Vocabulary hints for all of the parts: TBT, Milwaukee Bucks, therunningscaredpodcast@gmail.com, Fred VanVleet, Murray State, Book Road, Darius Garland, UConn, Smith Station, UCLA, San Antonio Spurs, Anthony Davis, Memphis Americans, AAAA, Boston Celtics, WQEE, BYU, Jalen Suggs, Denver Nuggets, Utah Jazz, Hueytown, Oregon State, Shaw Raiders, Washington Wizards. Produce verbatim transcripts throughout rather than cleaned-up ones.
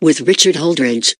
with Richard Holdridge.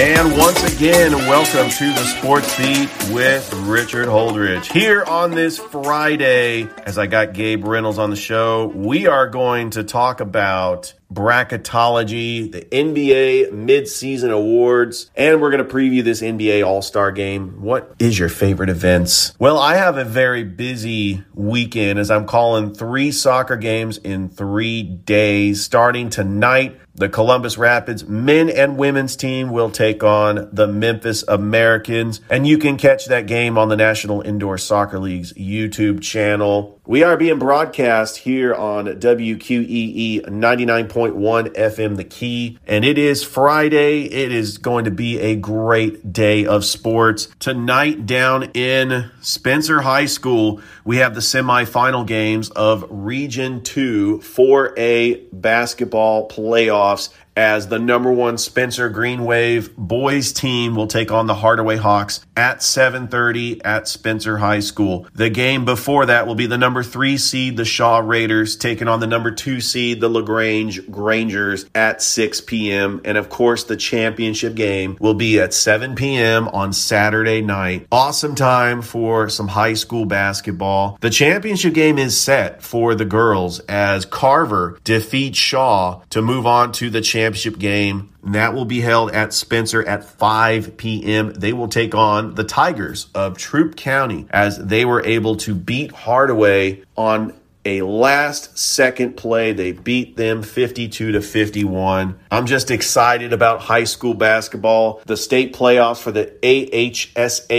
And once again, welcome to The Sports Beat with Richard Holdridge. Here on this Friday, as I got Gabe Reynolds on the show, we are going to talk about bracketology, the N B A midseason awards, and we're going to preview this N B A All-Star game. What is your favorite events? Well, I have a very busy weekend as I'm calling three soccer games in three days. Starting tonight, the Columbus Rapids men and women's team will take on the Memphis Americans, and you can catch that game on the National Indoor Soccer League's YouTube channel. We are being broadcast here on W Q E E ninety-nine point one F M The Key, and it is Friday. It is going to be a great day of sports. Tonight down in Spencer High School, we have the semifinal games of Region two four A basketball playoffs, as the number one Spencer Green Wave boys team will take on the Hardaway Hawks at seven thirty at Spencer High School. The game before that will be the number three seed, the Shaw Raiders, taking on the number two seed, the LaGrange Grangers at six p.m. And of course, the championship game will be at seven p.m. on Saturday night. Awesome time for some high school basketball. The championship game is set for the girls as Carver defeats Shaw to move on to the championship. Championship game. That will be held at Spencer at five p.m. They will take on the Tigers of Troup County, as they were able to beat Hardaway on a last second play. They beat them fifty-two to fifty-one. I'm just excited about high school basketball. The state playoffs for the A H S A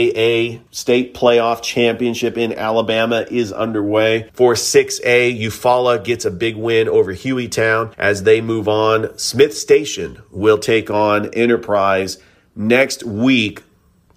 A State Playoff Championship in Alabama is underway. For six A, Eufaula gets a big win over Hueytown as they move on. Smith Station will take on Enterprise next week.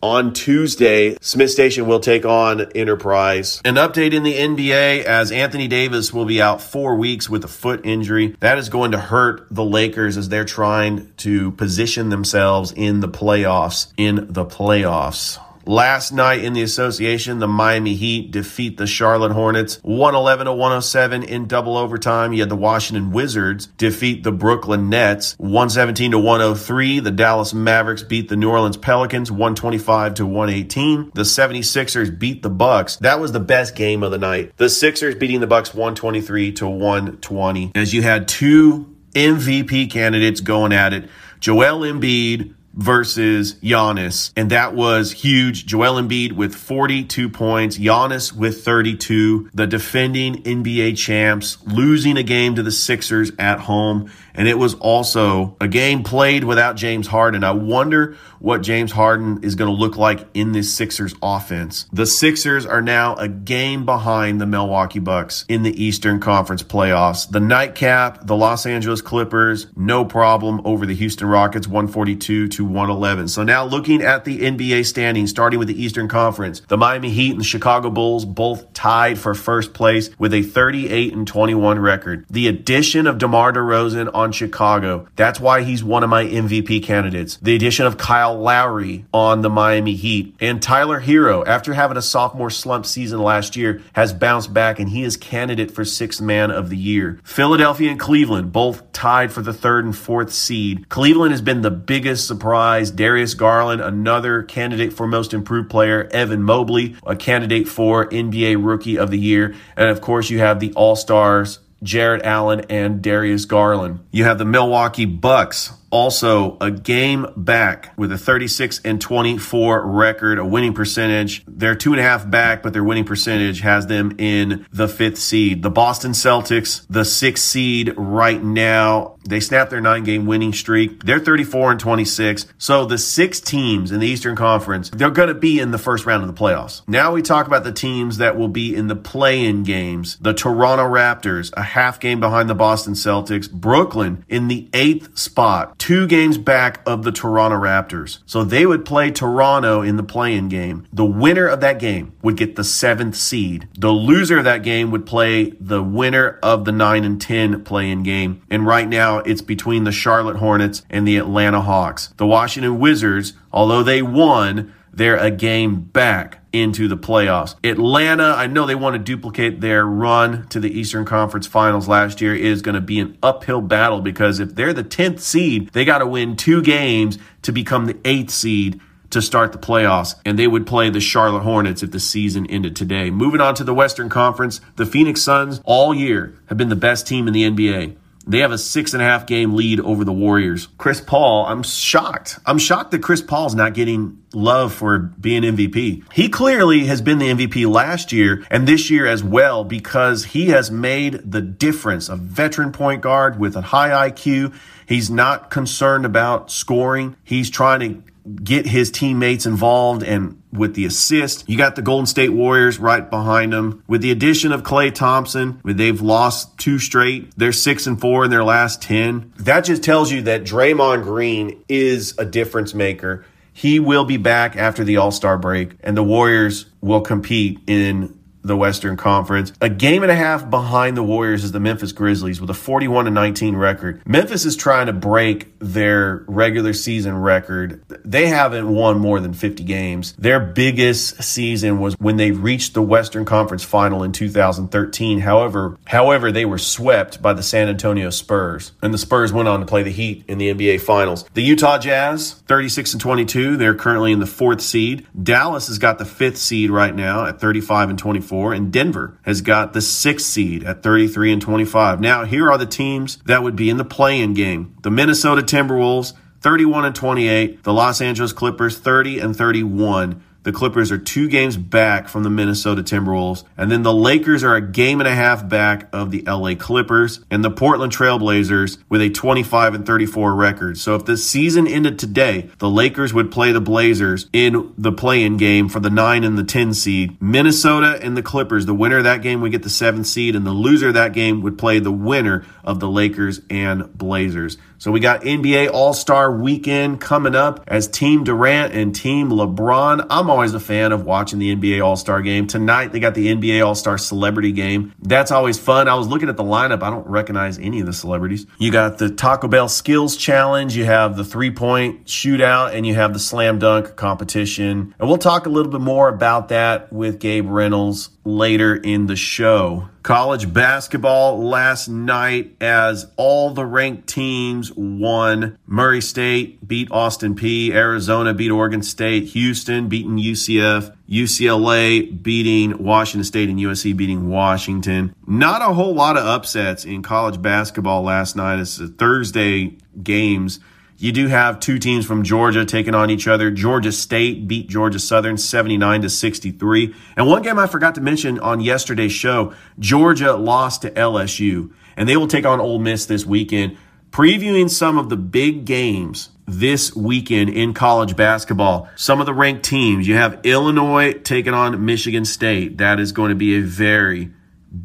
On Tuesday, Smith Station will take on Enterprise. An update in the N B A, as Anthony Davis will be out four weeks with a foot injury. That is going to hurt the Lakers as they're trying to position themselves in the playoffs. In the playoffs. Last night in the association, the Miami Heat defeat the Charlotte Hornets one eleven to one oh seven in double overtime. You had the Washington Wizards defeat the Brooklyn Nets one seventeen to one oh three. The Dallas Mavericks beat the New Orleans Pelicans one twenty-five to one eighteen. The seventy-sixers beat the Bucks. That was the best game of the night. The Sixers beating the Bucks one twenty-three to one twenty. As you had two M V P candidates going at it, Joel Embiid versus Giannis, and that was huge. Joel Embiid with forty-two points, Giannis with thirty-two, the defending N B A champs, losing a game to the Sixers at home. And it was also a game played without James Harden. I wonder what James Harden is going to look like in this Sixers offense. The Sixers are now a game behind the Milwaukee Bucks in the Eastern Conference playoffs. The nightcap, the Los Angeles Clippers, no problem over the Houston Rockets, one forty-two to one eleven. So now looking at the N B A standings, starting with the Eastern Conference, the Miami Heat and the Chicago Bulls both tied for first place with a thirty-eight and twenty-one record. The addition of DeMar DeRozan on on Chicago, that's why he's one of my M V P candidates. The addition of Kyle Lowry on the Miami Heat, and Tyler Hero, after having a sophomore slump season last year, has bounced back and he is candidate for sixth man of the year. Philadelphia and Cleveland both tied for the third and fourth seed. Cleveland has been the biggest surprise. Darius Garland, another candidate for most improved player. Evan Mobley, a candidate for N B A rookie of the year. And of course, you have the All-Stars Jared Allen and Darius Garland. You have the Milwaukee Bucks, also a game back with a thirty-six and twenty-four record, a winning percentage. They're two and a half back, but their winning percentage has them in the fifth seed. The Boston Celtics, the sixth seed right now, they snapped their nine-game winning streak. They're thirty-four and twenty-six. So the six teams in the Eastern Conference, they're going to be in the first round of the playoffs. Now we talk about the teams that will be in the play-in games. The Toronto Raptors, a half game behind the Boston Celtics. Brooklyn in the eighth spot, two games back of the Toronto Raptors. So they would play Toronto in the play-in game. The winner of that game would get the seventh seed. The loser of that game would play the winner of the nine and ten play-in game. And right now it's between the Charlotte Hornets and the Atlanta Hawks. The Washington Wizards, although they won, they're a game back into the playoffs. Atlanta, I know they want to duplicate their run to the Eastern Conference Finals last year. It is going to be an uphill battle because if they're the tenth seed, they got to win two games to become the eighth seed to start the playoffs, and they would play the Charlotte Hornets if the season ended today. Moving on to the Western Conference, the Phoenix Suns all year have been the best team in the N B A. They have a six and a half game lead over the Warriors. Chris Paul, I'm shocked. I'm shocked that Chris Paul's not getting love for being M V P. He clearly has been the M V P last year and this year as well because he has made the difference. A veteran point guard with a high I Q. He's not concerned about scoring. He's trying to get his teammates involved and with the assist. You got the Golden State Warriors right behind them. With the addition of Klay Thompson, they've lost two straight. They're six and four in their last ten. That just tells you that Draymond Green is a difference maker. He will be back after the All-Star break, and the Warriors will compete in the Western Conference. A game and a half behind the Warriors is the Memphis Grizzlies with a forty-one and nineteen record. Memphis is trying to break their regular season record. They haven't won more than fifty games. Their biggest season was when they reached the Western Conference Final in two thousand thirteen. However, however, they were swept by the San Antonio Spurs, and the Spurs went on to play the Heat in the N B A Finals. The Utah Jazz, thirty-six and twenty-two. They're currently in the fourth seed. Dallas has got the fifth seed right now at thirty-five and twenty-four. And Denver has got the sixth seed at thirty-three and twenty-five. Now, here are the teams that would be in the play-in game. The Minnesota Timberwolves, thirty-one and twenty-eight. The Los Angeles Clippers, thirty and thirty-one. The Clippers are two games back from the Minnesota Timberwolves. And then the Lakers are a game and a half back of the L A Clippers and the Portland Trailblazers with a twenty-five and thirty-four record. So if the season ended today, the Lakers would play the Blazers in the play-in game for the nine and the ten seed. Minnesota and the Clippers, the winner of that game would get the seventh seed, and the loser of that game would play the winner of the Lakers and Blazers. So we got N B A All-Star Weekend coming up as Team Durant and Team LeBron. I'm always a fan of watching the N B A All-Star game. Tonight, they got the N B A All-Star Celebrity game. That's always fun. I was looking at the lineup. I don't recognize any of the celebrities. You got the Taco Bell Skills Challenge. You have the three-point shootout, and you have the slam dunk competition. And we'll talk a little bit more about that with Gabe Reynolds later in the show. College basketball last night as all the ranked teams won. Murray State beat Austin Peay. Arizona beat Oregon State. Houston beating U C F. U C L A beating Washington State and U S C beating Washington. Not a whole lot of upsets in college basketball last night. It's the Thursday games. You do have two teams from Georgia taking on each other. Georgia State beat Georgia Southern seventy-nine to sixty-three. And one game I forgot to mention on yesterday's show, Georgia lost to L S U, and they will take on Ole Miss this weekend. Previewing some of the big games this weekend in college basketball, some of the ranked teams, you have Illinois taking on Michigan State. That is going to be a very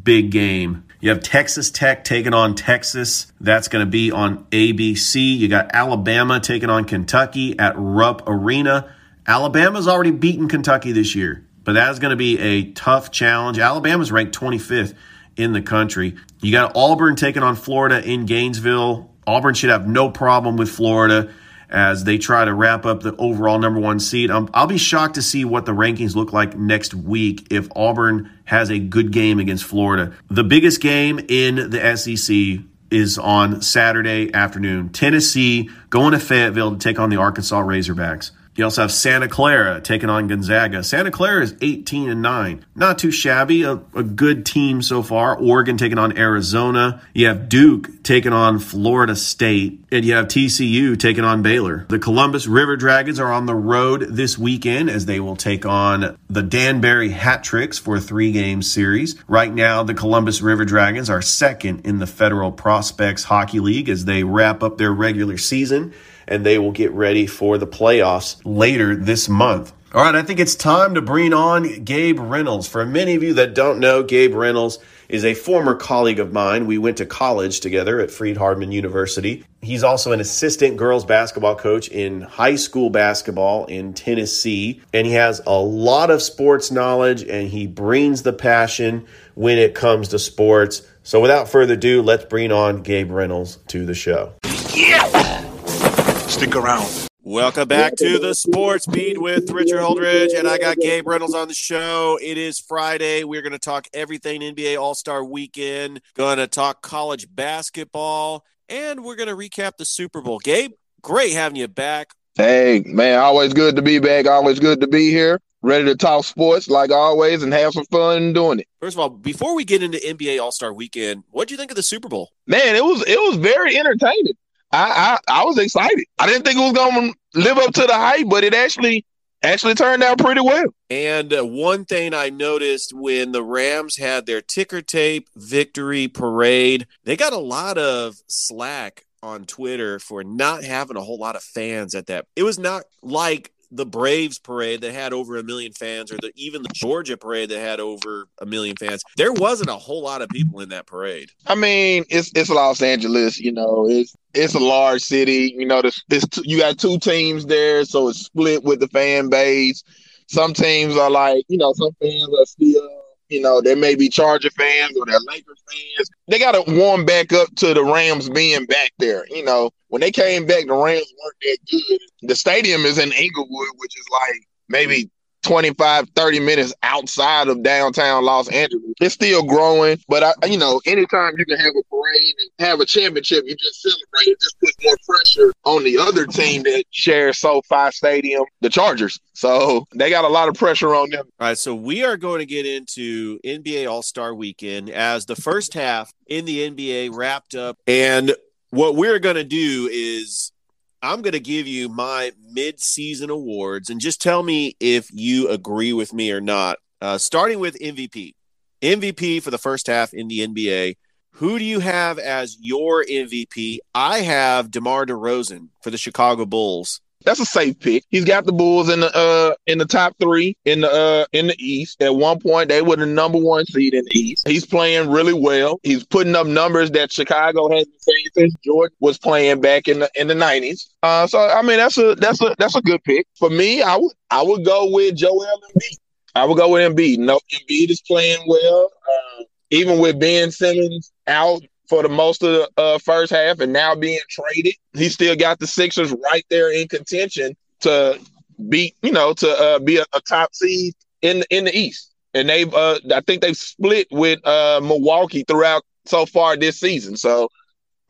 big game. You have Texas Tech taking on Texas. That's going to be on A B C. You got Alabama taking on Kentucky at Rupp Arena. Alabama's already beaten Kentucky this year, but that is going to be a tough challenge. Alabama's ranked twenty-fifth in the country. You got Auburn taking on Florida in Gainesville. Auburn should have no problem with Florida as they try to wrap up the overall number one seed. Um, I'll be shocked to see what the rankings look like next week if Auburn has a good game against Florida. The biggest game in the S E C is on Saturday afternoon. Tennessee going to Fayetteville to take on the Arkansas Razorbacks. You also have Santa Clara taking on Gonzaga. Santa Clara is eighteen and nine. Not too shabby. A, a good team so far. Oregon taking on Arizona. You have Duke taking on Florida State. And you have T C U taking on Baylor. The Columbus River Dragons are on the road this weekend as they will take on the Danbury Hat Tricks for a three-game series. Right now, the Columbus River Dragons are second in the Federal Prospects Hockey League as they wrap up their regular season, and they will get ready for the playoffs later this month. All right, I think it's time to bring on Gabe Reynolds. For many of you that don't know, Gabe Reynolds is a former colleague of mine. We went to college together at Freed Hardman University. He's also an assistant girls basketball coach in high school basketball in Tennessee. And he has a lot of sports knowledge, and he brings the passion when it comes to sports. So without further ado, let's bring on Gabe Reynolds to the show. Yeah! Stick around. Welcome back to the Sports Beat with Richard Holdridge, and I got Gabe Reynolds on the show. It is Friday. We're going to talk everything N B A All-Star Weekend, going to talk college basketball, and we're going to recap the Super Bowl. Gabe, great having you back. Hey, man, always good to be back. Always good to be here. Ready to talk sports like always and have some fun doing it. First of all, before we get into N B A All-Star Weekend, what did you think of the Super Bowl? Man, it was it was very entertaining. I, I I was excited. I didn't think it was going to live up to the hype, but it actually actually turned out pretty well. And uh, one thing I noticed when the Rams had their ticker tape victory parade, they got a lot of slack on Twitter for not having a whole lot of fans at that. It was not like the Braves parade that had over a million fans, or the, even the Georgia parade that had over a million fans. There wasn't a whole lot of people in that parade. I mean, it's it's Los Angeles, you know, it's it's a large city, you know, this, this, you got two teams there, so it's split with the fan base. Some teams are like, you know, some fans are still, you know, they may be Charger fans or they're Lakers fans. They got to warm back up to the Rams being back there. You know, when they came back, the Rams weren't that good. The stadium is in Inglewood, which is like maybe twenty-five, thirty minutes outside of downtown Los Angeles. It's still growing, but, I, you know, anytime you can have a parade and have a championship, you just celebrate. It just puts more pressure on the other team that shares SoFi Stadium, the Chargers. So they got a lot of pressure on them. All right, so we are going to get into N B A All-Star Weekend as the first half in the N B A wrapped up. And what we're going to do is – I'm going to give you my mid-season awards and just tell me if you agree with me or not. Uh, starting with M V P. M V P for the first half in the N B A. Who do you have as your M V P? I have DeMar DeRozan for the Chicago Bulls. That's a safe pick. He's got the Bulls in the uh, in the top three in the uh, in the East. At one point, they were the number one seed in the East. He's playing really well. He's putting up numbers that Chicago hasn't seen since Jordan was playing back in the in the nineties. Uh, so I mean, that's a that's a that's a good pick for me. I would I would go with Joel Embiid. I would go with Embiid. No, Embiid is playing well, uh, even with Ben Simmons out for the most of the uh, first half and now being traded. He still got the Sixers right there in contention to be, you know, to uh, be a, a top seed in the, in the East. And they've, uh, I think they've split with uh, Milwaukee throughout so far this season. So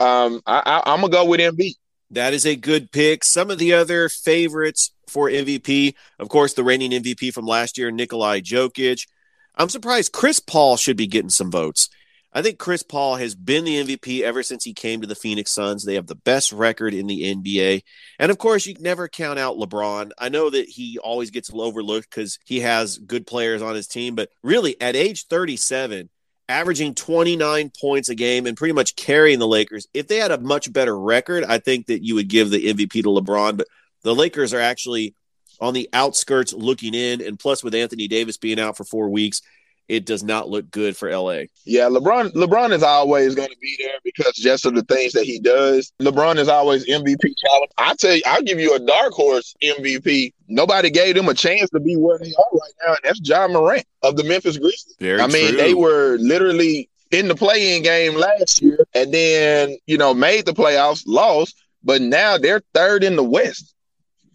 um, I, I, I'm going to go with Embiid. That is a good pick. Some of the other favorites for M V P, of course, the reigning M V P from last year, Nikola Jokic. I'm surprised Chris Paul should be getting some votes. I think Chris Paul has been the M V P ever since he came to the Phoenix Suns. They have the best record in the N B A. And, of course, you never count out LeBron. I know that he always gets overlooked because he has good players on his team. But, really, at age thirty-seven, averaging twenty-nine points a game and pretty much carrying the Lakers, if they had a much better record, I think that you would give the M V P to LeBron. But the Lakers are actually on the outskirts looking in. And, plus, with Anthony Davis being out for four weeks, it does not look good for L A. Yeah, LeBron LeBron is always going to be there because just of the things that he does. LeBron is always M V P caliber. I tell you, I'll give you a dark horse M V P. Nobody gave them a chance to be where they are right now, and that's Ja Morant of the Memphis Grizzlies. Very I mean, true. They were literally in the play-in game last year and then, you know, made the playoffs, lost, but now they're third in the West.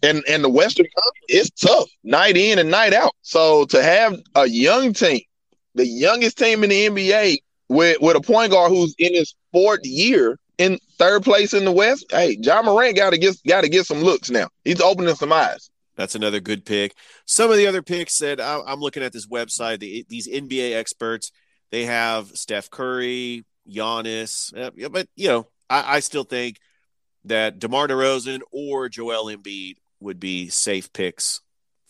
And, and the Western Conference is tough, night in and night out. So to have a young team, the youngest team in the N B A with, with a point guard who's in his fourth year in third place in the West. Hey, Ja Morant got to get got to get some looks now. He's opening some eyes. That's another good pick. Some of the other picks that I, I'm looking at this website, the, these N B A experts, they have Steph Curry, Giannis. But, you know, I, I still think that DeMar DeRozan or Joel Embiid would be safe picks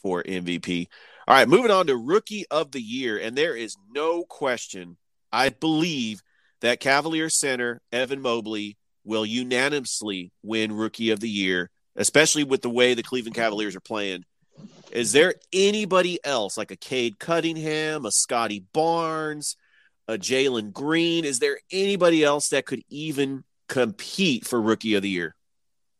for M V P. All right, moving on to Rookie of the Year, and there is no question, I believe, that Cavalier center Evan Mobley will unanimously win Rookie of the Year, especially with the way the Cleveland Cavaliers are playing. Is there anybody else, like a Cade Cunningham, a Scottie Barnes, a Jalen Green. Is there anybody else that could even compete for Rookie of the Year?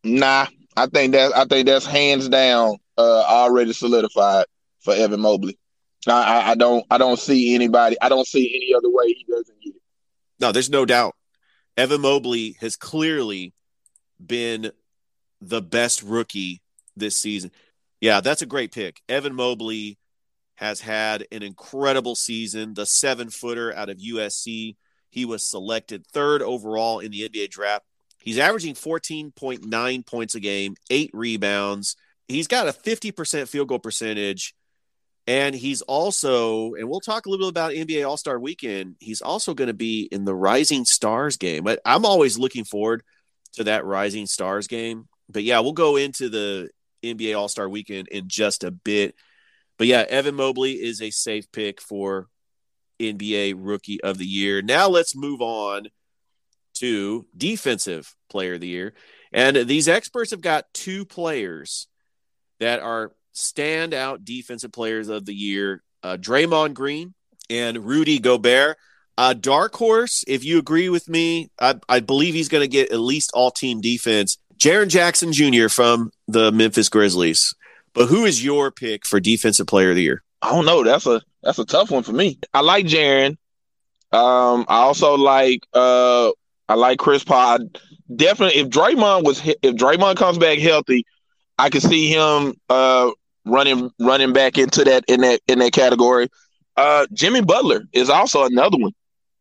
Nah, I think that I think that's hands down uh, already solidified for Evan Mobley. I, I don't I don't see anybody. I don't see any other way he doesn't get it. No, there's no doubt. Evan Mobley has clearly been the best rookie this season. Yeah, that's a great pick. Evan Mobley has had an incredible season. The seven-footer out of U S C. He was selected third overall in the N B A draft. He's averaging fourteen point nine points a game, eight rebounds. He's got a fifty percent field goal percentage. And he's also, and we'll talk a little bit about N B A All-Star Weekend, he's also going to be in the Rising Stars game. I, I'm always looking forward to that Rising Stars game. But, yeah, we'll go into the N B A All-Star Weekend in just a bit. But, yeah, Evan Mobley is a safe pick for N B A Rookie of the Year. Now let's move on to Defensive Player of the Year. And these experts have got two players that are – standout defensive players of the year, uh, Draymond Green and Rudy Gobert. Uh, dark horse, if you agree with me, I, I believe he's going to get at least all-team defense. Jaren Jackson Junior from the Memphis Grizzlies. But who is your pick for defensive player of the year? I don't know. That's a that's a tough one for me. I like Jaren. Um, I also like uh, I like Chris Paul. I definitely, if Draymond was if Draymond comes back healthy, I could see him. Uh, Running, running back into that in that in that category. Uh, Jimmy Butler is also another one.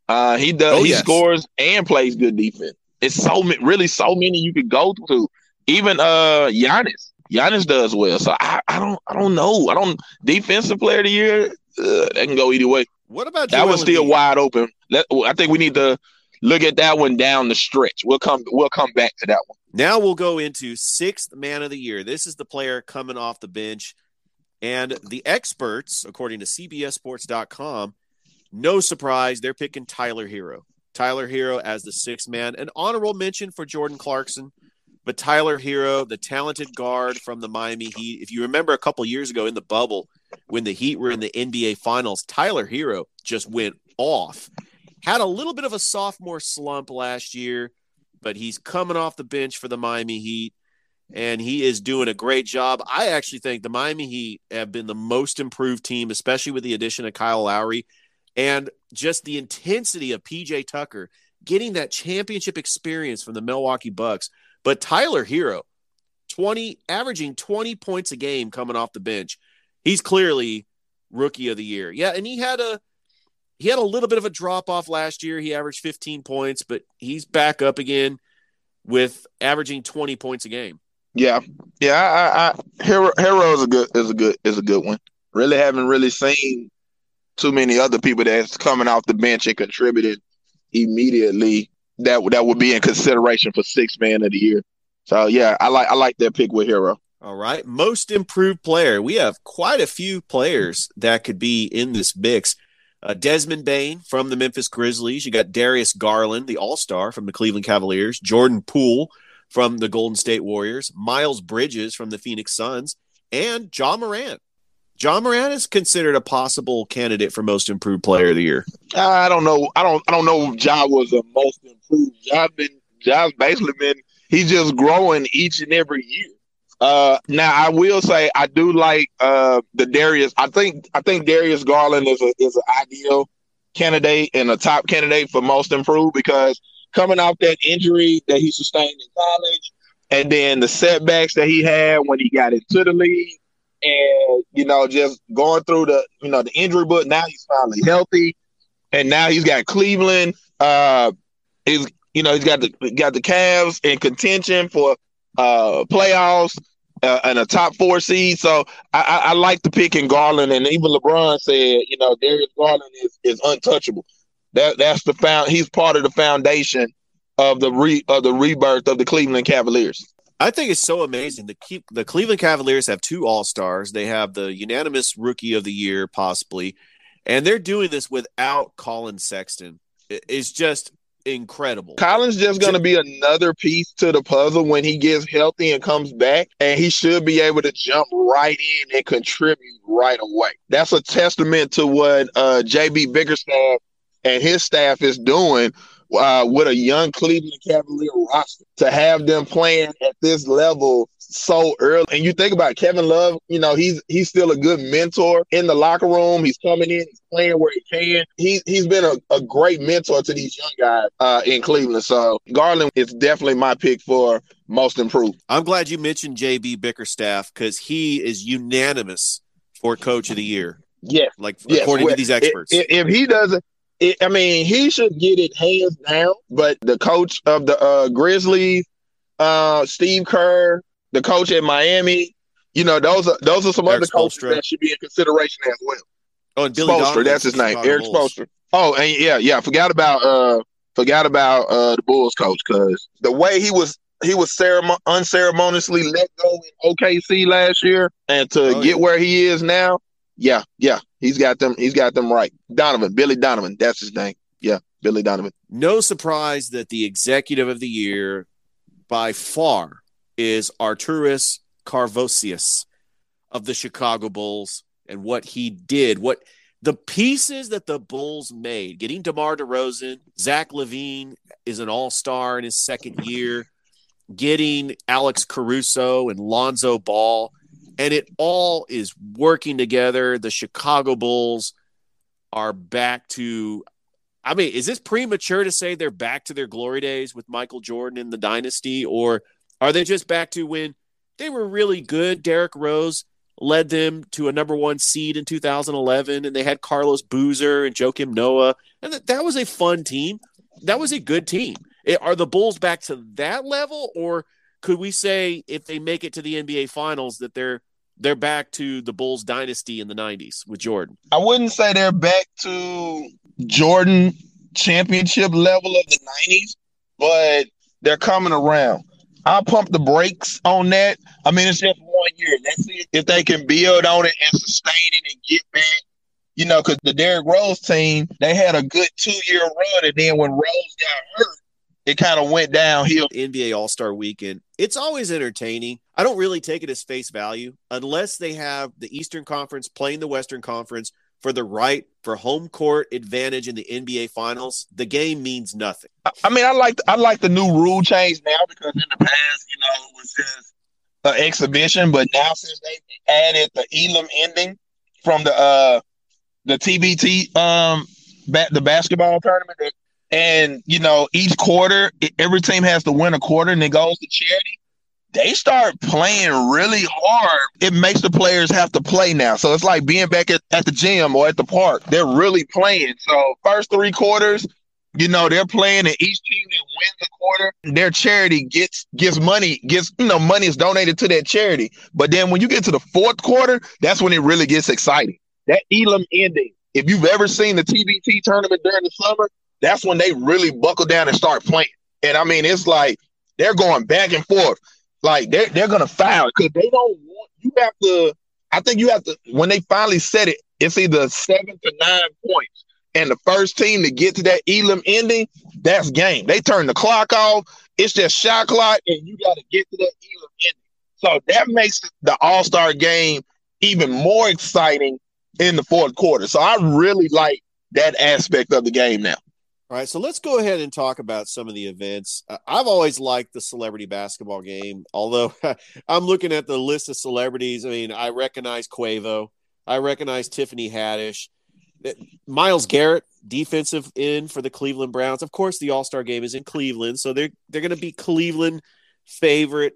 Uh, he does. Oh, he yes. scores and plays good defense. It's so really so many you could go to. Even uh, Giannis, Giannis does well. So I, I don't I don't know. I don't defensive player of the year. Uh, that can go either way. What about that Joel one's still Embiid? Wide open? Let, I think we need to look at that one down the stretch. We'll come we'll come back to that one. Now we'll go into sixth man of the year. This is the player coming off the bench. And the experts, according to C B S Sports dot com, no surprise, they're picking Tyler Hero. Tyler Hero as the sixth man. An honorable mention for Jordan Clarkson. But Tyler Hero, the talented guard from the Miami Heat. If you remember a couple years ago in the bubble when the Heat were in the N B A Finals, Tyler Hero just went off. Had a little bit of a sophomore slump last year, but he's coming off the bench for the Miami Heat, and he is doing a great job. I actually think the Miami Heat have been the most improved team, especially with the addition of Kyle Lowry, and just the intensity of P J Tucker getting that championship experience from the Milwaukee Bucks. But Tyler Hero, twenty averaging twenty points a game coming off the bench. He's clearly Rookie of the Year. Yeah, and he had a He had a little bit of a drop-off last year. He averaged fifteen points, but he's back up again with averaging twenty points a game. Yeah, yeah. I, I, I, Hero, Hero is a good is a good is a good one. Really haven't really seen too many other people that's coming off the bench and contributed immediately. That that would be in consideration for sixth man of the year. So yeah, I like I like that pick with Hero. All right, most improved player. We have quite a few players that could be in this mix. Uh, Desmond Bain from the Memphis Grizzlies. You got Darius Garland, the All-Star from the Cleveland Cavaliers. Jordan Poole from the Golden State Warriors. Miles Bridges from the Phoenix Suns. And Ja Morant. Ja Morant is considered a possible candidate for Most Improved Player of the Year. I don't know. I don't I don't know if Ja was a Most Improved. Ja's been, Ja's basically been – he's just growing each and every year. Uh, now I will say I do like uh, the Darius. I think I think Darius Garland is a is an ideal candidate and a top candidate for most improved because coming off that injury that he sustained in college, and then the setbacks that he had when he got into the league, and you know just going through the you know the injury book. Now he's finally healthy, and now he's got Cleveland. Uh, is you know he's got the got the Cavs in contention for uh, playoffs. Uh, and a top four seed, so I, I, I like the pick in Garland, and even LeBron said, you know, Darius Garland is, is untouchable. That that's the found. He's part of the foundation of the re of the rebirth of the Cleveland Cavaliers. I think it's so amazing. The keep the Cleveland Cavaliers have two All Stars. They have the unanimous Rookie of the Year, possibly, and they're doing this without Colin Sexton. It's just incredible. Colin's just going to be another piece to the puzzle when he gets healthy and comes back, and he should be able to jump right in and contribute right away. That's a testament to what uh, J B Bickerstaff and his staff is doing uh, with a young Cleveland Cavalier roster, to have them playing at this level so early. And you think about it, Kevin Love, you know, he's he's still a good mentor in the locker room. He's coming in, he's playing where he can. He, he's been a, a great mentor to these young guys uh, in Cleveland. So Garland is definitely my pick for most improved. I'm glad you mentioned J B Bickerstaff, because he is unanimous for Coach of the Year. Yes. Like, yes. according well, to these experts. If, if he doesn't, it, I mean, he should get it hands down. But the coach of the uh, Grizzlies, uh, Steve Kerr, the coach at Miami, you know, those are those are some Eric other coaches Spolstra. That should be in consideration as well. Oh, and Billy Spolstra, that's his name, Chicago Eric Bulls. Spolstra. Oh, and yeah, yeah, forgot about uh, forgot about uh, the Bulls coach, because the way he was he was ceremon- unceremoniously let go in O K C last year, and to oh, get yeah. where he is now. Yeah, yeah, he's got them. He's got them right. Donovan, Billy Donovan, that's his name. Yeah, Billy Donovan. No surprise that the executive of the year, by far, is Arturis Karvosius of the Chicago Bulls, and what he did, what the pieces that the Bulls made, getting DeMar DeRozan, Zach LaVine is an all-star in his second year, getting Alex Caruso and Lonzo Ball. And it all is working together. The Chicago Bulls are back to, I mean, is this premature to say they're back to their glory days with Michael Jordan in the dynasty? Or are they just back to when they were really good? Derrick Rose led them to a number one seed in two thousand eleven, and they had Carlos Boozer and Joakim Noah. And that, that was a fun team. That was a good team. It, are the Bulls back to that level, or could we say if they make it to the N B A Finals that they're they're back to the Bulls dynasty in the nineties with Jordan? I wouldn't say they're back to Jordan championship level of the nineties, but they're coming around. I'll pump the brakes on that. I mean, it's just one year. That's it. If they can build on it and sustain it and get back, you know, because the Derrick Rose team, they had a good two-year run, and then when Rose got hurt, it kind of went downhill. N B A All-Star Weekend, it's always entertaining. I don't really take it as face value unless they have the Eastern Conference playing the Western Conference for the right for home court advantage in the N B A Finals. The game means nothing. I mean, I like I like the new rule change now, because in the past, you know, it was just an exhibition, but now since they added the Elam ending from the uh, the T B T um ba- the basketball tournament. That, And, you know, each quarter, every team has to win a quarter, and it goes to charity. They start playing really hard. It makes the players have to play now. So it's like being back at, at the gym or at the park. They're really playing. So first three quarters, you know, they're playing, and each team that wins a quarter, their charity gets gets money, gets, you know, money is donated to that charity. But then when you get to the fourth quarter, that's when it really gets exciting. That Elam ending, if you've ever seen the T B T tournament during the summer, that's when they really buckle down and start playing. And, I mean, it's like they're going back and forth. Like, they're, they're going to foul because they don't want – you have to – I think you have to – when they finally set it, it's either seven to nine points. And the first team to get to that Elam ending, that's game. They turn the clock off. It's just shot clock, and you got to get to that Elam ending. So that makes the All-Star game even more exciting in the fourth quarter. So I really like that aspect of the game now. All right, so let's go ahead and talk about some of the events. Uh, I've always liked the celebrity basketball game, although I'm looking at the list of celebrities. I mean, I recognize Quavo. I recognize Tiffany Haddish. Myles Garrett, defensive end for the Cleveland Browns. Of course, the All-Star game is in Cleveland, so they're, they're going to be Cleveland favorite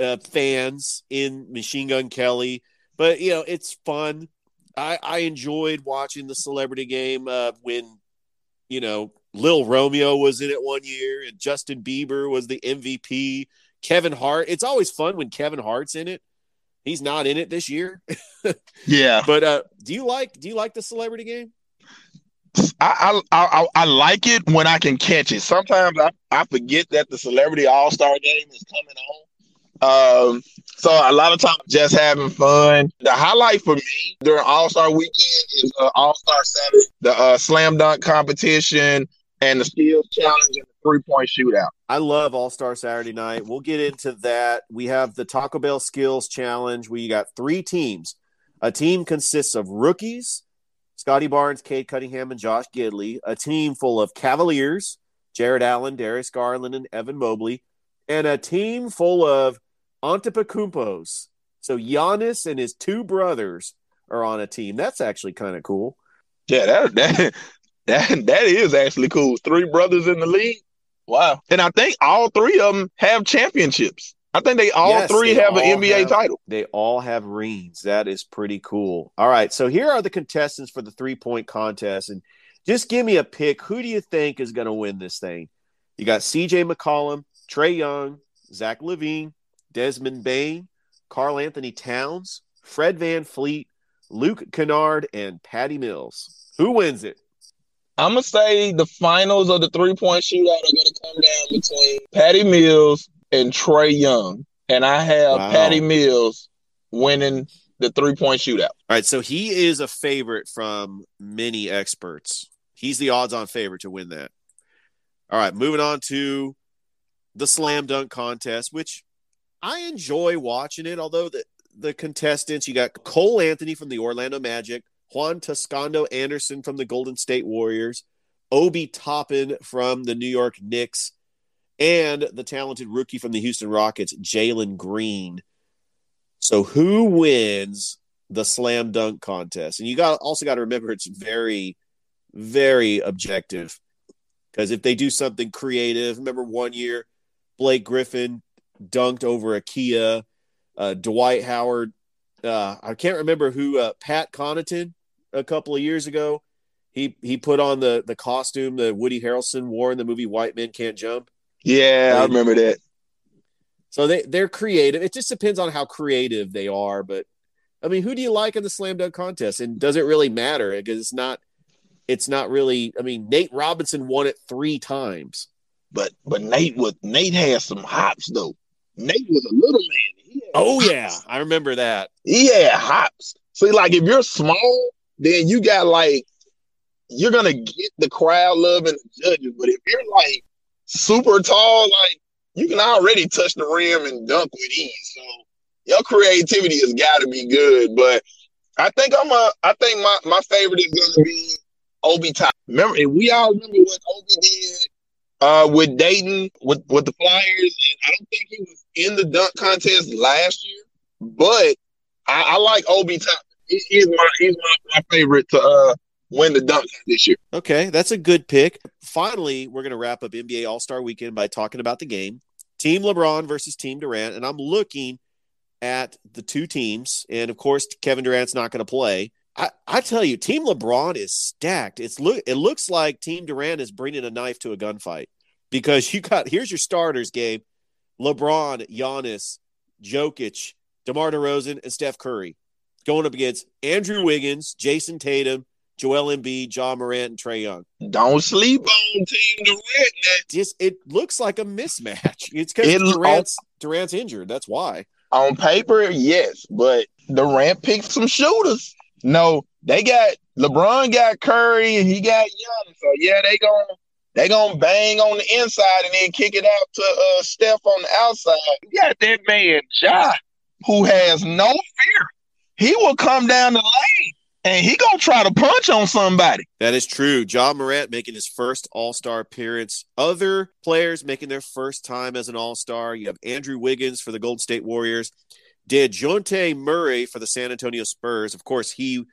uh, fans in Machine Gun Kelly. But, you know, it's fun. I, I enjoyed watching the celebrity game uh, when – you know, Lil Romeo was in it one year, and Justin Bieber was the M V P. Kevin Hart. It's always fun when Kevin Hart's in it. He's not in it this year. Yeah. But uh, do you like do you like the celebrity game? I I, I I like it when I can catch it. Sometimes I, I forget that the Celebrity All-Star Game is coming on. Um, so a lot of times just having fun. The highlight for me during All-Star Weekend is uh, All-Star Saturday, the uh, slam dunk competition and the skills challenge and the three-point shootout. I love All-Star Saturday night. We'll get into that. We have the Taco Bell skills challenge where you got three teams. A team consists of rookies, Scotty Barnes, Cade Cunningham, and Josh Gidley, a team full of Cavaliers, Jared Allen, Darius Garland, and Evan Mobley, and a team full of Antetokounmpos. So Giannis and his two brothers are on a team. That's actually kind of cool. Yeah, that, that that that is actually cool. Three brothers in the league. Wow. And I think all three of them have championships. I think they all yes, three they have all an N B A have, title. They all have rings. That is pretty cool. All right, so here are the contestants for the three-point contest. And just give me a pick. Who do you think is going to win this thing? You got C J McCollum, Trae Young, Zach LaVine, Desmond Bane, Karl Anthony Towns, Fred VanVleet, Luke Kennard, and Patty Mills. Who wins it? I'm going to say the finals of the three-point shootout are going to come down between Patty Mills and Trae Young. And I have wow. Patty Mills winning the three-point shootout. All right, so he is a favorite from many experts. He's the odds-on favorite to win that. All right, moving on to the slam dunk contest, which I enjoy watching it, although the, the contestants, you got Cole Anthony from the Orlando Magic, Juan Toscano Anderson from the Golden State Warriors, Obi Toppin from the New York Knicks, and the talented rookie from the Houston Rockets, Jalen Green. So who wins the slam dunk contest? And you got also got to remember it's very, very objective because if they do something creative, remember one year Blake Griffin dunked over Ikea, uh, Dwight Howard, uh, I can't remember who, uh, Pat Connaughton, a couple of years ago, he he put on the the costume that Woody Harrelson wore in the movie White Men Can't Jump. Yeah, and I remember that. So they they're creative. It just depends on how creative they are. But I mean, who do you like in the slam dunk contest? And does it really matter? Because it's not it's not really. I mean, Nate Robinson won it three times. But but Nate was Nate had some hops though. Nate was a little man. Oh, hops. Yeah. I remember that. Yeah, hops. See, like, if you're small, then you got, like, you're going to get the crowd love and the judges. But if you're, like, super tall, like, you can already touch the rim and dunk with ease. So your creativity has got to be good. But I think I'm a, I think my, my favorite is going to be Obi Toppin. Remember, and we all remember what Obi did Uh, with Dayton, with, with the Flyers, and I don't think he was in the dunk contest last year, but I, I like Obi Toppin. He, he's my he's my, my favorite to uh, win the dunk this year. Okay, that's a good pick. Finally, we're going to wrap up N B A All-Star Weekend by talking about the game. Team LeBron versus Team Durant, and I'm looking at the two teams, and of course, Kevin Durant's not going to play. I, I tell you, Team LeBron is stacked. It's look. It looks like Team Durant is bringing a knife to a gunfight because you got here's your starters, Gabe: LeBron, Giannis, Jokic, DeMar DeRozan, and Steph Curry going up against Andrew Wiggins, Jason Tatum, Joel Embiid, Ja Morant, and Trae Young. Don't sleep on Team Durant. Man. Just it looks like a mismatch. It's because it, Durant's on, Durant's injured. That's why. On paper, yes, but Durant picked some shooters. No, they got LeBron got Curry and he got Young. So yeah, they gonna they gonna bang on the inside and then kick it out to uh, Steph on the outside. You got that man Ja, who has no fear. He will come down the lane and he gonna try to punch on somebody. That is true. Ja Morant making his first All-Star appearance. Other players making their first time as an All-Star. You have Andrew Wiggins for the Golden State Warriors. DeJounte Murray for the San Antonio Spurs. Of course, he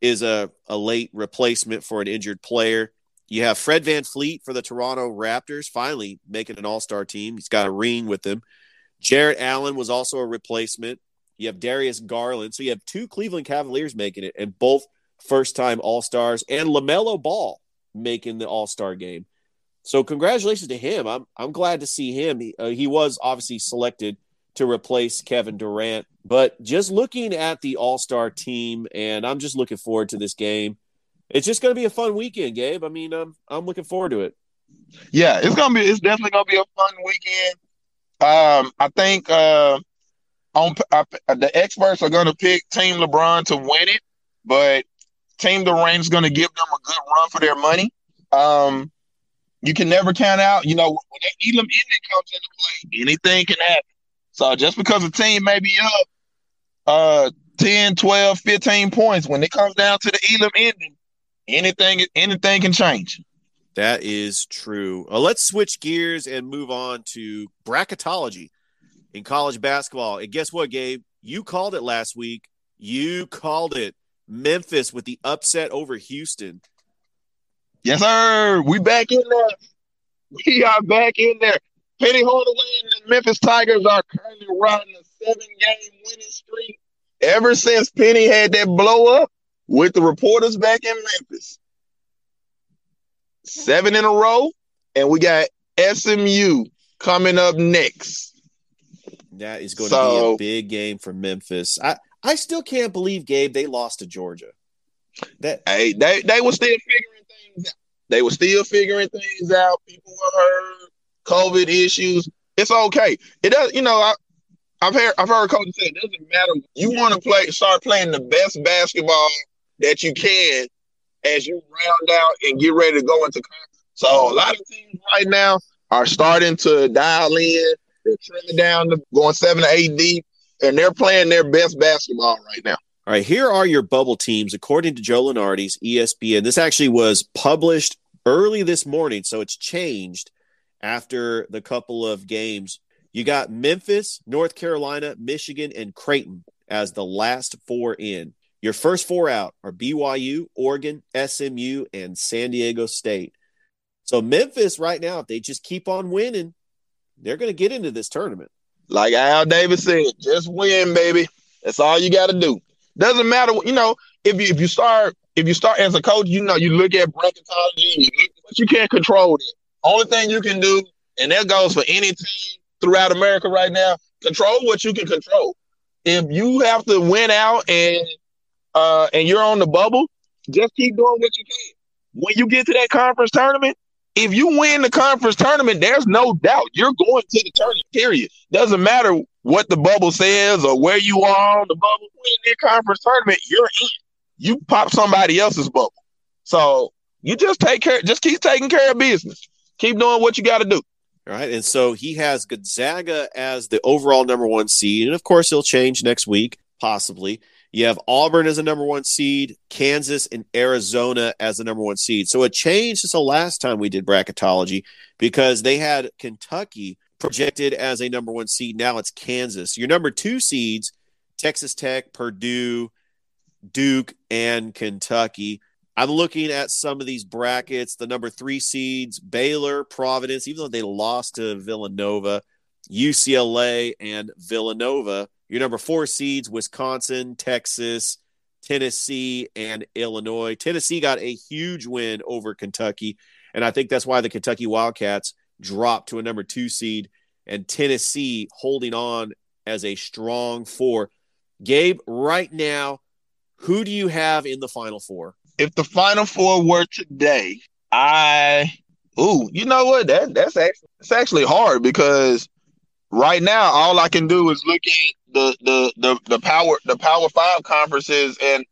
is a, a late replacement for an injured player. You have Fred VanVleet for the Toronto Raptors, finally making an all-star team. He's got a ring with him. Jared Allen was also a replacement. You have Darius Garland. So you have two Cleveland Cavaliers making it, and both first-time all-stars, and LaMelo Ball making the all-star game. So congratulations to him. I'm, I'm glad to see him. He, uh, he was obviously selected to replace Kevin Durant. But just looking at the all-star team, and I'm just looking forward to this game. It's just going to be a fun weekend, Gabe. I mean, I'm, I'm looking forward to it. Yeah, it's going to be, it's definitely going to be a fun weekend. Um, I think uh, on I, the experts are going to pick Team LeBron to win it, but Team Durant's going to give them a good run for their money. Um, you can never count out, you know, when that Elam ending comes into play, anything can happen. So just because a team may be up uh, ten, twelve, fifteen points, when it comes down to the Elam ending, anything anything can change. That is true. Uh, let's switch gears and move on to bracketology in college basketball. And guess what, Gabe? You called it last week. You called it. Memphis with the upset over Houston. Yes, sir. We back in there. We are back in there. Penny Hardaway and the Memphis Tigers are currently riding a seven-game winning streak ever since Penny had that blow-up with the reporters back in Memphis. Seven in a row, and we got S M U coming up next. That is going so, to be a big game for Memphis. I, I still can't believe, Gabe, they lost to Georgia. That hey, they, they were still figuring things out. They were still figuring things out. People were hurt. COVID issues. It's okay. It does, you know. I, I've heard I've heard coach say it doesn't matter. You want to play, start playing the best basketball that you can as you round out and get ready to go into conference. So a lot of teams right now are starting to dial in. They're trimming down, to going seven to eight deep, and they're playing their best basketball right now. All right, here are your bubble teams according to Joe Lunardi's E S P N. This actually was published early this morning, so it's changed after the couple of games. You got Memphis, North Carolina, Michigan, and Creighton as the last four in. Your first four out are B Y U, Oregon, S M U, and San Diego State. So Memphis right now, if they just keep on winning, they're going to get into this tournament. Like Al Davis said, just win, baby. That's all you got to do. Doesn't matter, you know, if you if you start if you start as a coach, you know, you look at bracketology, you look, but you can't control it. Only thing you can do, and that goes for any team throughout America right now, control what you can control. If you have to win out and uh, and you're on the bubble, just keep doing what you can. When you get to that conference tournament, if you win the conference tournament, there's no doubt you're going to the tournament, period. Doesn't matter what the bubble says or where you are on the bubble. Win that conference tournament, you're in. You pop somebody else's bubble. So you just take care, just keep taking care of business. Keep doing what you got to do. All right, and so he has Gonzaga as the overall number one seed, and of course he'll change next week, possibly. You have Auburn as a number one seed, Kansas and Arizona as the number one seed. So it changed since the last time we did bracketology because they had Kentucky projected as a number one seed. Now it's Kansas. Your number two seeds, Texas Tech, Purdue, Duke, and Kentucky. I'm looking at some of these brackets, the number three seeds, Baylor, Providence, even though they lost to Villanova, U C L A, and Villanova. Your number four seeds, Wisconsin, Texas, Tennessee, and Illinois. Tennessee got a huge win over Kentucky, and I think that's why the Kentucky Wildcats dropped to a number two seed, and Tennessee holding on as a strong four. Gabe, right now, who do you have in the Final Four? If the Final Four were today, I ooh, you know what? That that's actually it's actually hard because right now all I can do is look at the the the, the power the Power Five conferences and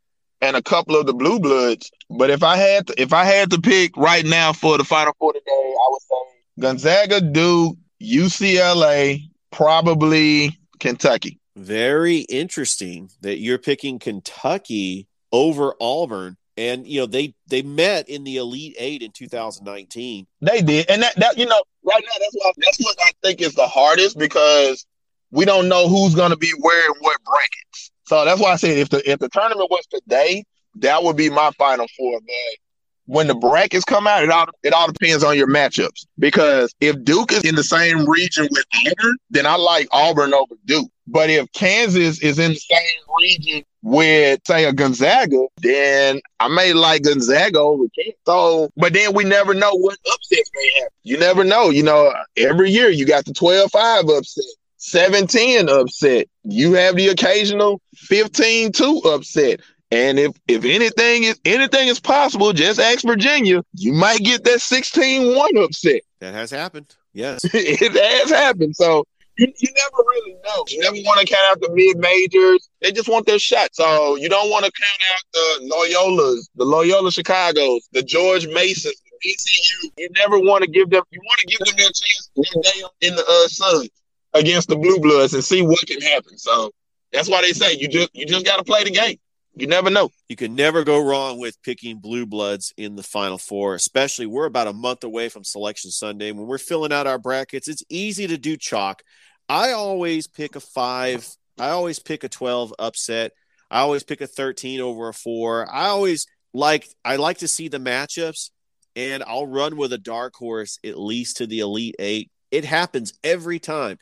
and a couple of the Blue Bloods. But if I had to, if I had to pick right now for the Final Four today, I would say Gonzaga, Duke, U C L A, probably Kentucky. Very interesting that you're picking Kentucky over Auburn. And, you know, they, they met in the Elite Eight in two thousand nineteen. They did. And, that, that you know, right now, that's what, I, that's what I think is the hardest because we don't know who's going to be wearing what brackets. So that's why I said if the if the tournament was today, that would be my Final Four. But when the brackets come out, it all, it all depends on your matchups. Because if Duke is in the same region with Auburn, then I like Auburn over Duke. But if Kansas is in the same region with, say, a Gonzaga, then I may like Gonzaga over Kansas. So, but then we never know what upsets may happen. You never know. You know, every year you got the twelve five upset, seven ten upset. You have the occasional fifteen two upset. And if, if anything is anything is possible, just ask Virginia. You might get that sixteen one upset. That has happened. Yes. It has happened. So, You, you never really know. You never want to count out the mid-majors. They just want their shot. So you don't want to count out the Loyolas, the Loyola Chicagos, the George Masons, the V C U. You never want to give them – you want to give them their chance their day in the uh, sun against the Blue Bloods and see what can happen. So that's why they say you just you just got to play the game. You never know. You can never go wrong with picking Blue Bloods in the Final Four, especially we're about a month away from Selection Sunday. When we're filling out our brackets, it's easy to do chalk. I always pick a five. I always pick a twelve upset. I always pick a thirteen over a four. I always like I like to see the matchups, and I'll run with a dark horse at least to the Elite Eight. It happens every time.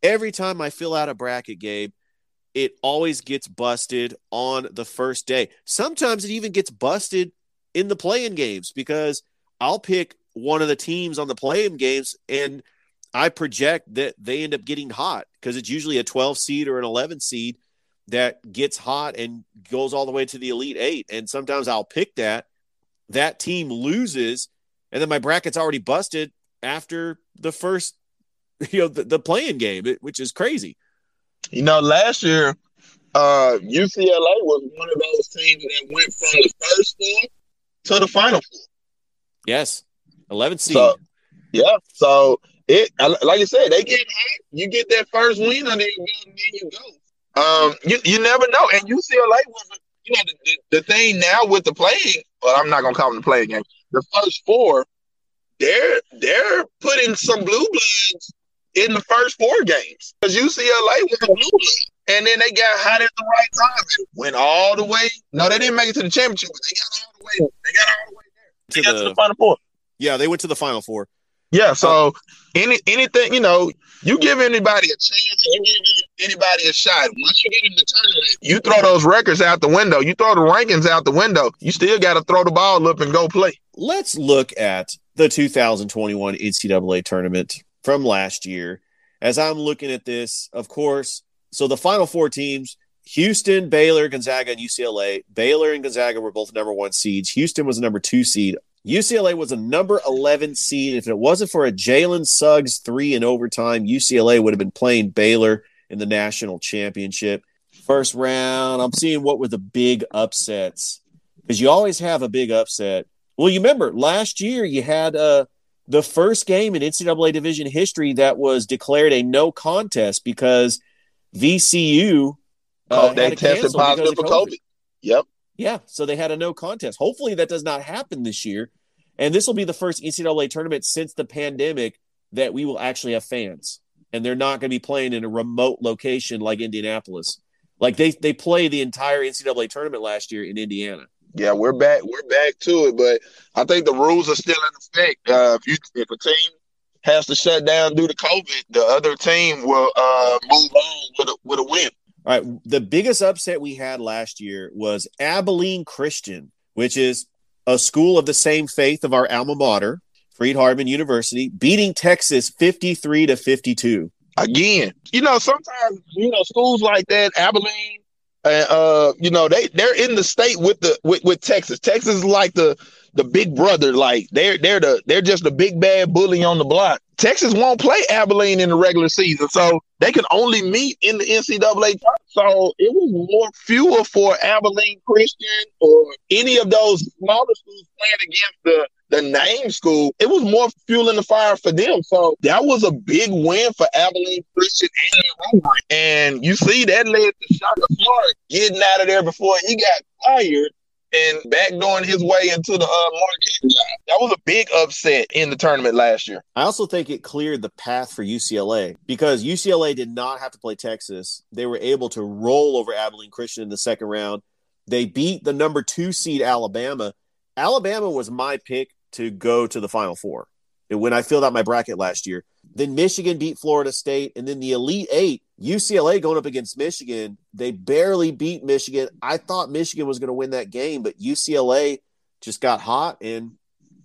Every time I fill out a bracket, Gabe, it always gets busted on the first day. Sometimes it even gets busted in the play-in games because I'll pick one of the teams on the play-in games and I project that they end up getting hot because it's usually a twelve seed or an eleven seed that gets hot and goes all the way to the Elite Eight. And sometimes I'll pick that. That team loses, and then my bracket's already busted after the first, you know, the, the play-in game, which is crazy. You know, last year, uh, U C L A was one of those teams that went from the first four to the final four. Yes, eleven seed. So, yeah, so it like you said, they get hot. You get that first win under your belt, and then you go. Um, you you never know. And U C L A was, you know, the, the thing now with the playing. Well, I'm not gonna call them the playing game. The first four, they're they're putting some blue bloods in the first four games, because U C L A was a blue blood, and then they got hot at the right time and went all the way. No, they didn't make it to the championship, but they got all the way. They got all the way there. They to got the, to the final four. Yeah, they went to the final four. Yeah, so any anything, you know, you give anybody a chance and you give anybody a shot. Once you get in the tournament, you throw those records out the window. You throw the rankings out the window. You still got to throw the ball up and go play. Let's look at the two thousand twenty-one N C double A tournament from last year. As I'm looking at this, of course, so the final four teams, Houston, Baylor, Gonzaga, and U C L A. Baylor and Gonzaga were both number one seeds. Houston was a number two seed. U C L A was a number eleven seed. If it wasn't for a Jalen Suggs three in overtime, U C L A would have been playing Baylor in the national championship. First round, I'm seeing what were the big upsets, because you always have a big upset. Well, you remember last year you had uh, the first game in N C double A division history that was declared a no contest because V C U uh, oh, they tested positive for COVID. COVID. Yep. Yeah, so they had a no contest. Hopefully that does not happen this year. And this will be the first N C double A tournament since the pandemic that we will actually have fans. And they're not going to be playing in a remote location like Indianapolis. Like they they play the entire N C double A tournament last year in Indiana. Yeah, we're back we're back to it, but I think the rules are still in effect. Uh, if you if a team has to shut down due to COVID, the other team will uh, move on with a, with a win. All right, the biggest upset we had last year was Abilene Christian, which is a school of the same faith of our alma mater, Freed Hardman University, beating Texas fifty-three to fifty-two. Again, you know, sometimes, you know, schools like that, Abilene, uh, uh, you know, they they're in the state with the with, with Texas. Texas is like the the big brother, like they're they're the they're just the big bad bully on the block. Texas won't play Abilene in the regular season, so they can only meet in the N C double A tournament. So it was more fuel for Abilene Christian or any of those smaller schools playing against the, the name school. It was more fuel in the fire for them. So that was a big win for Abilene Christian and Roman. And you see that led to Shaka Clark getting out of there before he got fired and backdooring his way into the uh, marquee job. That was a big upset in the tournament last year. I also think it cleared the path for U C L A, because U C L A did not have to play Texas. They were able to roll over Abilene Christian in the second round. They beat the number two seed Alabama. Alabama was my pick to go to the Final Four when I filled out my bracket last year. Then Michigan beat Florida State, and then the Elite Eight, U C L A going up against Michigan, they barely beat Michigan. I thought Michigan was going to win that game, but U C L A just got hot, and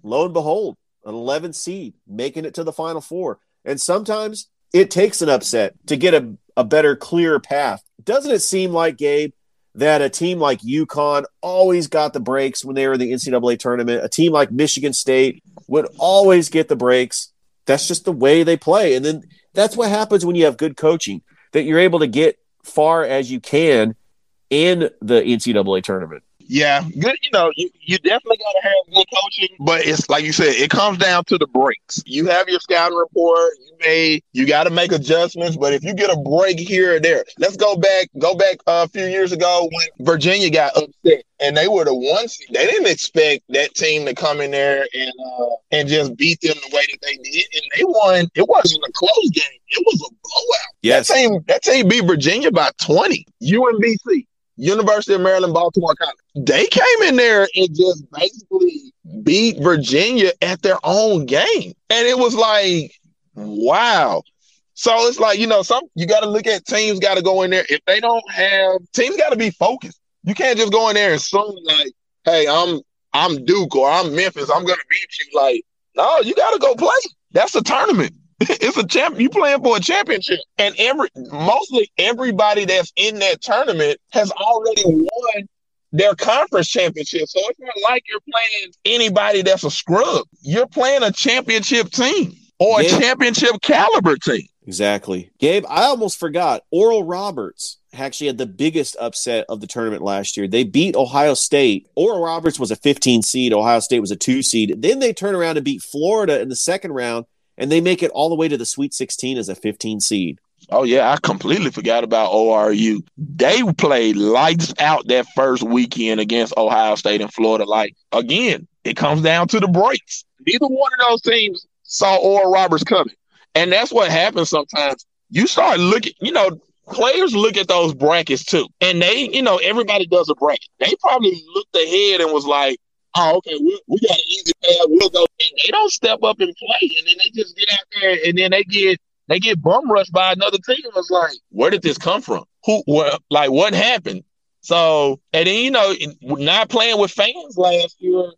lo and behold, an eleven seed, making it to the Final Four. And sometimes it takes an upset to get a, a better, clearer path. Doesn't it seem like, Gabe, that a team like UConn always got the breaks when they were in the N C double A tournament? A team like Michigan State would always get the breaks. That's just the way they play. And then that's what happens when you have good coaching, that you're able to get far as you can in the N C double A tournament. Yeah, good. You know, you, you definitely got to have good coaching, but it's like you said, it comes down to the breaks. You have your scouting report. You may you got to make adjustments, but if you get a break here or there, let's go back. Go back a few years ago when Virginia got upset, and they were the one seed. They didn't expect that team to come in there and uh, and just beat them the way that they did, and they won. It wasn't a close game. It was a blowout. Yes. That team, that team beat Virginia by twenty. U M B C. University of Maryland, Baltimore College. They came in there and just basically beat Virginia at their own game. And it was like, wow. So it's like, you know, some you got to look at teams got to go in there. If they don't have – teams got to be focused. You can't just go in there and assume like, hey, I'm I'm Duke or I'm Memphis. I'm going to beat you. Like, no, you got to go play. That's a tournament. It's a champ. You playing for a championship, and every mostly everybody that's in that tournament has already won their conference championship. So it's not like you're playing anybody that's a scrub. You're playing a championship team or Gabe, a championship caliber team. Exactly, Gabe. I almost forgot. Oral Roberts actually had the biggest upset of the tournament last year. They beat Ohio State. Oral Roberts was a fifteen seed. Ohio State was a two seed. Then they turn around and beat Florida in the second round. And they make it all the way to the Sweet sixteen as a fifteen seed. Oh, yeah. I completely forgot about O R U. They played lights out that first weekend against Ohio State and Florida. Like, again, it comes down to the breaks. Neither one of those teams saw Oral Roberts coming. And that's what happens sometimes. You start looking, you know, players look at those brackets too. And they, you know, everybody does a bracket. They probably looked ahead and was like, oh, okay, we, we got an easy path, we'll go. And they don't step up and play, and then they just get out there, and then they get they get bum rushed by another team. It's like, where did this come from? Who, what, like, what happened? So, and then, you know, not playing with fans last year,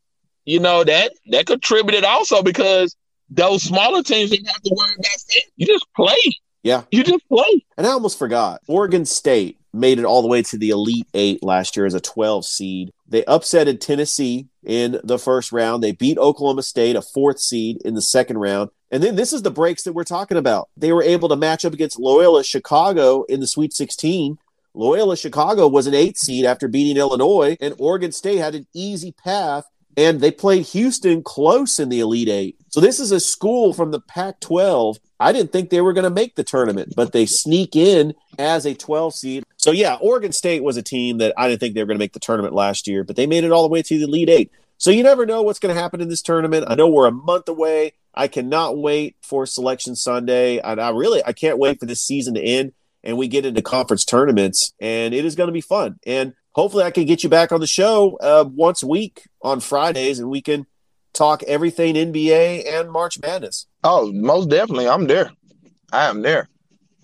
you know, that, that contributed also because those smaller teams didn't have to worry about fans. You just play. Yeah. You just play. And I almost forgot, Oregon State made it all the way to the Elite Eight last year as a twelve seed. They upsetted Tennessee in the first round. They beat Oklahoma State, a fourth seed, in the second round. And then this is the breaks that we're talking about. They were able to match up against Loyola Chicago in the Sweet sixteen. Loyola Chicago was an eighth seed after beating Illinois, and Oregon State had an easy path, and they played Houston close in the Elite Eight. So this is a school from the Pac twelve. I didn't think they were going to make the tournament, but they sneak in as a twelve seed. So, yeah, Oregon State was a team that I didn't think they were going to make the tournament last year, but they made it all the way to the Elite Eight. So you never know what's going to happen in this tournament. I know we're a month away. I cannot wait for Selection Sunday. And I really I can't wait for this season to end and we get into conference tournaments, and it is going to be fun. And hopefully I can get you back on the show uh, once a week on Fridays, and we can talk everything N B A and March Madness. Oh, most definitely. I'm there. I am there.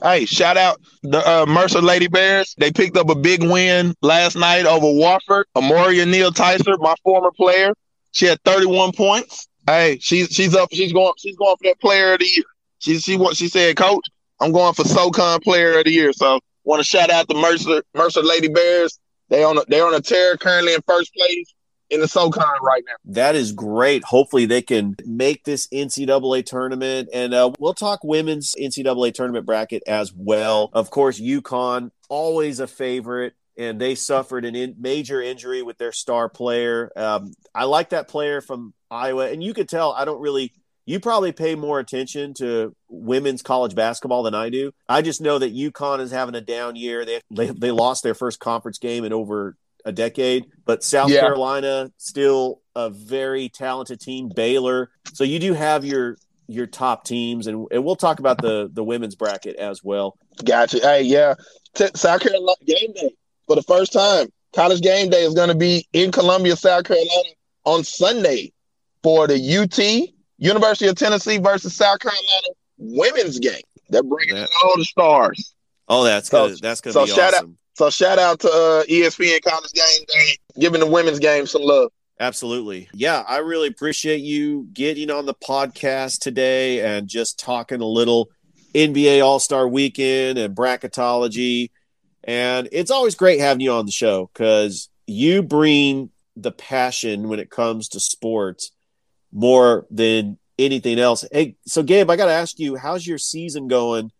Hey, shout out the uh, Mercer Lady Bears. They picked up a big win last night over Wofford. Amoria Neal Tyser, my former player, she had thirty-one points. Hey, she's she's up. She's going. She's going for that Player of the Year. She she what she said, Coach, I'm going for SoCon Player of the Year. So, want to shout out the Mercer Mercer Lady Bears. They on a, they're on a tear, currently in first place in the SoCon right now. That is great. Hopefully they can make this N C double A tournament, and uh, we'll talk women's N C double A tournament bracket as well. Of course, UConn, always a favorite, and they suffered an in- major injury with their star player. Um, I like that player from Iowa, and you could tell I don't really – you probably pay more attention to women's college basketball than I do. I just know that UConn is having a down year. They they, they lost their first conference game in over – a decade, but South yeah. Carolina, still a very talented team, Baylor. So you do have your your top teams, and, and we'll talk about the, the women's bracket as well. Gotcha. Hey, yeah. T- South Carolina game day for the first time. College game day is going to be in Columbia, South Carolina on Sunday for the U T, University of Tennessee versus South Carolina women's game. They're bringing in all the stars. Oh, that's so, gonna, that's going to so be shout awesome. Out. So shout out to uh, E S P N College Game Day, giving the women's game some love. Absolutely. Yeah, I really appreciate you getting on the podcast today and just talking a little N B A All-Star Weekend and bracketology. And it's always great having you on the show because you bring the passion when it comes to sports more than anything else. Hey, so Gabe, I got to ask you, how's your season going?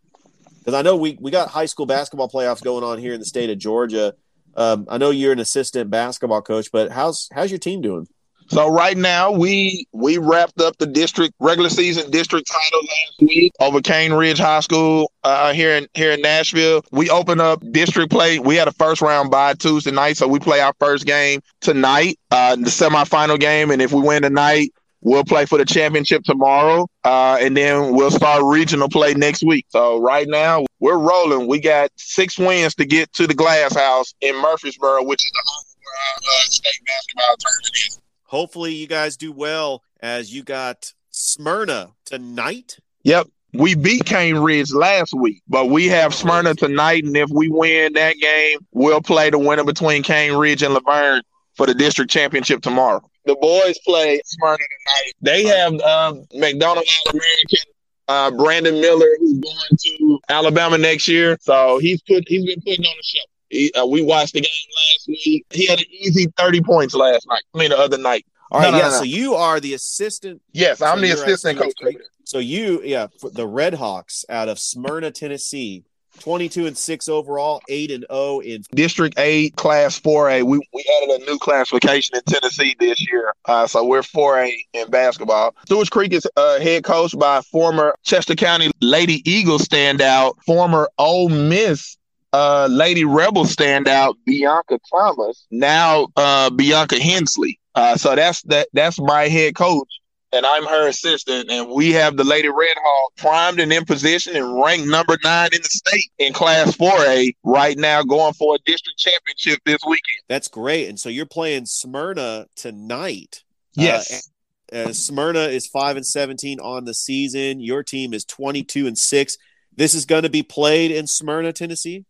Because I know we, we got high school basketball playoffs going on here in the state of Georgia. Um, I know you're an assistant basketball coach, but how's how's your team doing? So right now, we we wrapped up the district regular season district title last week over Cane Ridge High School uh, here in here in Nashville. We opened up district play. We had a first round bye Tuesday night, so we play our first game tonight, uh, the semifinal game, and if we win tonight, we'll play for the championship tomorrow, uh, and then we'll start regional play next week. So right now, we're rolling. We got six wins to get to the Glass House in Murfreesboro, which is the home where our uh, state basketball tournament is. Hopefully, you guys do well as you got Smyrna tonight. Yep. We beat Cane Ridge last week, but we have Smyrna tonight, and if we win that game, we'll play the winner between Cane Ridge and Laverne for the district championship tomorrow. The boys play Smyrna tonight. They have um, McDonald All-American uh, Brandon Miller, who's going to Alabama next year. So he's put he's been putting on a show. He, uh, we watched the game last week. He had an easy thirty points last night. I mean, the other night. All right, no, yeah. No, no. So you are the assistant. Yes, I'm so the assistant coach. Right? So you, yeah, for the Red Hawks out of Smyrna, Tennessee. twenty-two and six overall, eight and oh in District eight, Class four A. We we added a new classification in Tennessee this year, uh, so we're four A in basketball. Stewart's Creek is uh, head coached by former Chester County Lady Eagles standout, former Ole Miss uh, Lady Rebel standout, Bianca Thomas, now uh, Bianca Hensley. Uh, so that's that. That's my head coach. And I'm her assistant, and we have the Lady Red Hawk primed and in position and ranked number nine in the state in Class four A right now, going for a district championship this weekend. That's great. And so you're playing Smyrna tonight. Yes. Uh, and, uh, Smyrna is five and seventeen on the season. Your team is twenty-two and six. This is going to be played in Smyrna, Tennessee?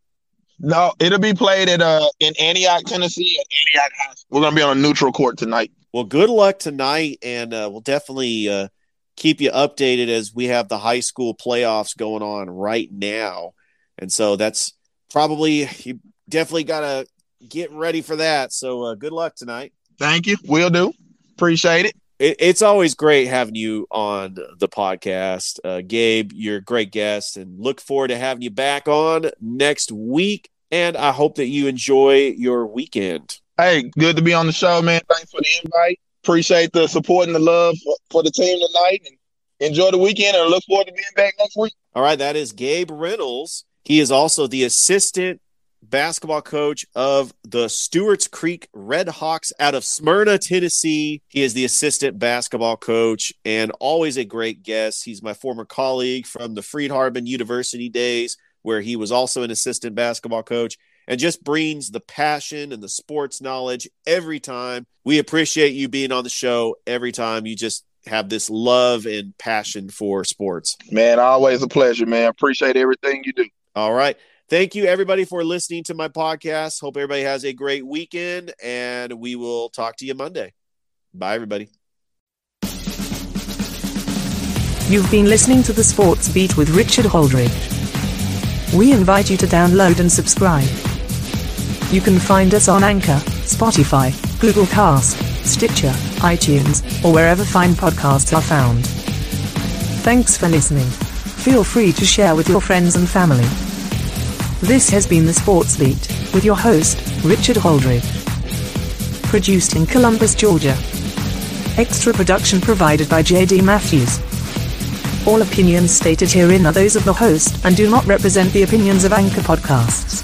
No, it'll be played at uh in Antioch, Tennessee, at Antioch High School. We're going to be on a neutral court tonight. Well, good luck tonight, and uh, we'll definitely uh, keep you updated as we have the high school playoffs going on right now. And so that's probably – you definitely got to get ready for that. So uh, good luck tonight. Thank you. Will do. Appreciate it. it it's always great having you on the podcast. Uh, Gabe, you're a great guest, and look forward to having you back on next week. And I hope that you enjoy your weekend. Hey, good to be on the show, man. Thanks for the invite. Appreciate the support and the love for, for the team tonight. And enjoy the weekend, and I look forward to being back next week. All right, that is Gabe Reynolds. He is also the assistant basketball coach of the Stewart's Creek Red Hawks out of Smyrna, Tennessee. He is the assistant basketball coach and always a great guest. He's my former colleague from the Freed-Hardeman University days, where he was also an assistant basketball coach, and just brings the passion and the sports knowledge every time. We appreciate you being on the show every time. You just have this love and passion for sports. Man, always a pleasure, man. Appreciate everything you do. All right. Thank you, everybody, for listening to my podcast. Hope everybody has a great weekend, and we will talk to you Monday. Bye, everybody. You've been listening to The Sports Beat with Richard Holdridge. We invite you to download and subscribe. You can find us on Anchor, Spotify, Google Cast, Stitcher, iTunes, or wherever fine podcasts are found. Thanks for listening. Feel free to share with your friends and family. This has been The Sports Beat, with your host, Richard Holdridge. Produced in Columbus, Georgia. Extra production provided by J D Matthews. All opinions stated herein are those of the host and do not represent the opinions of Anchor Podcasts.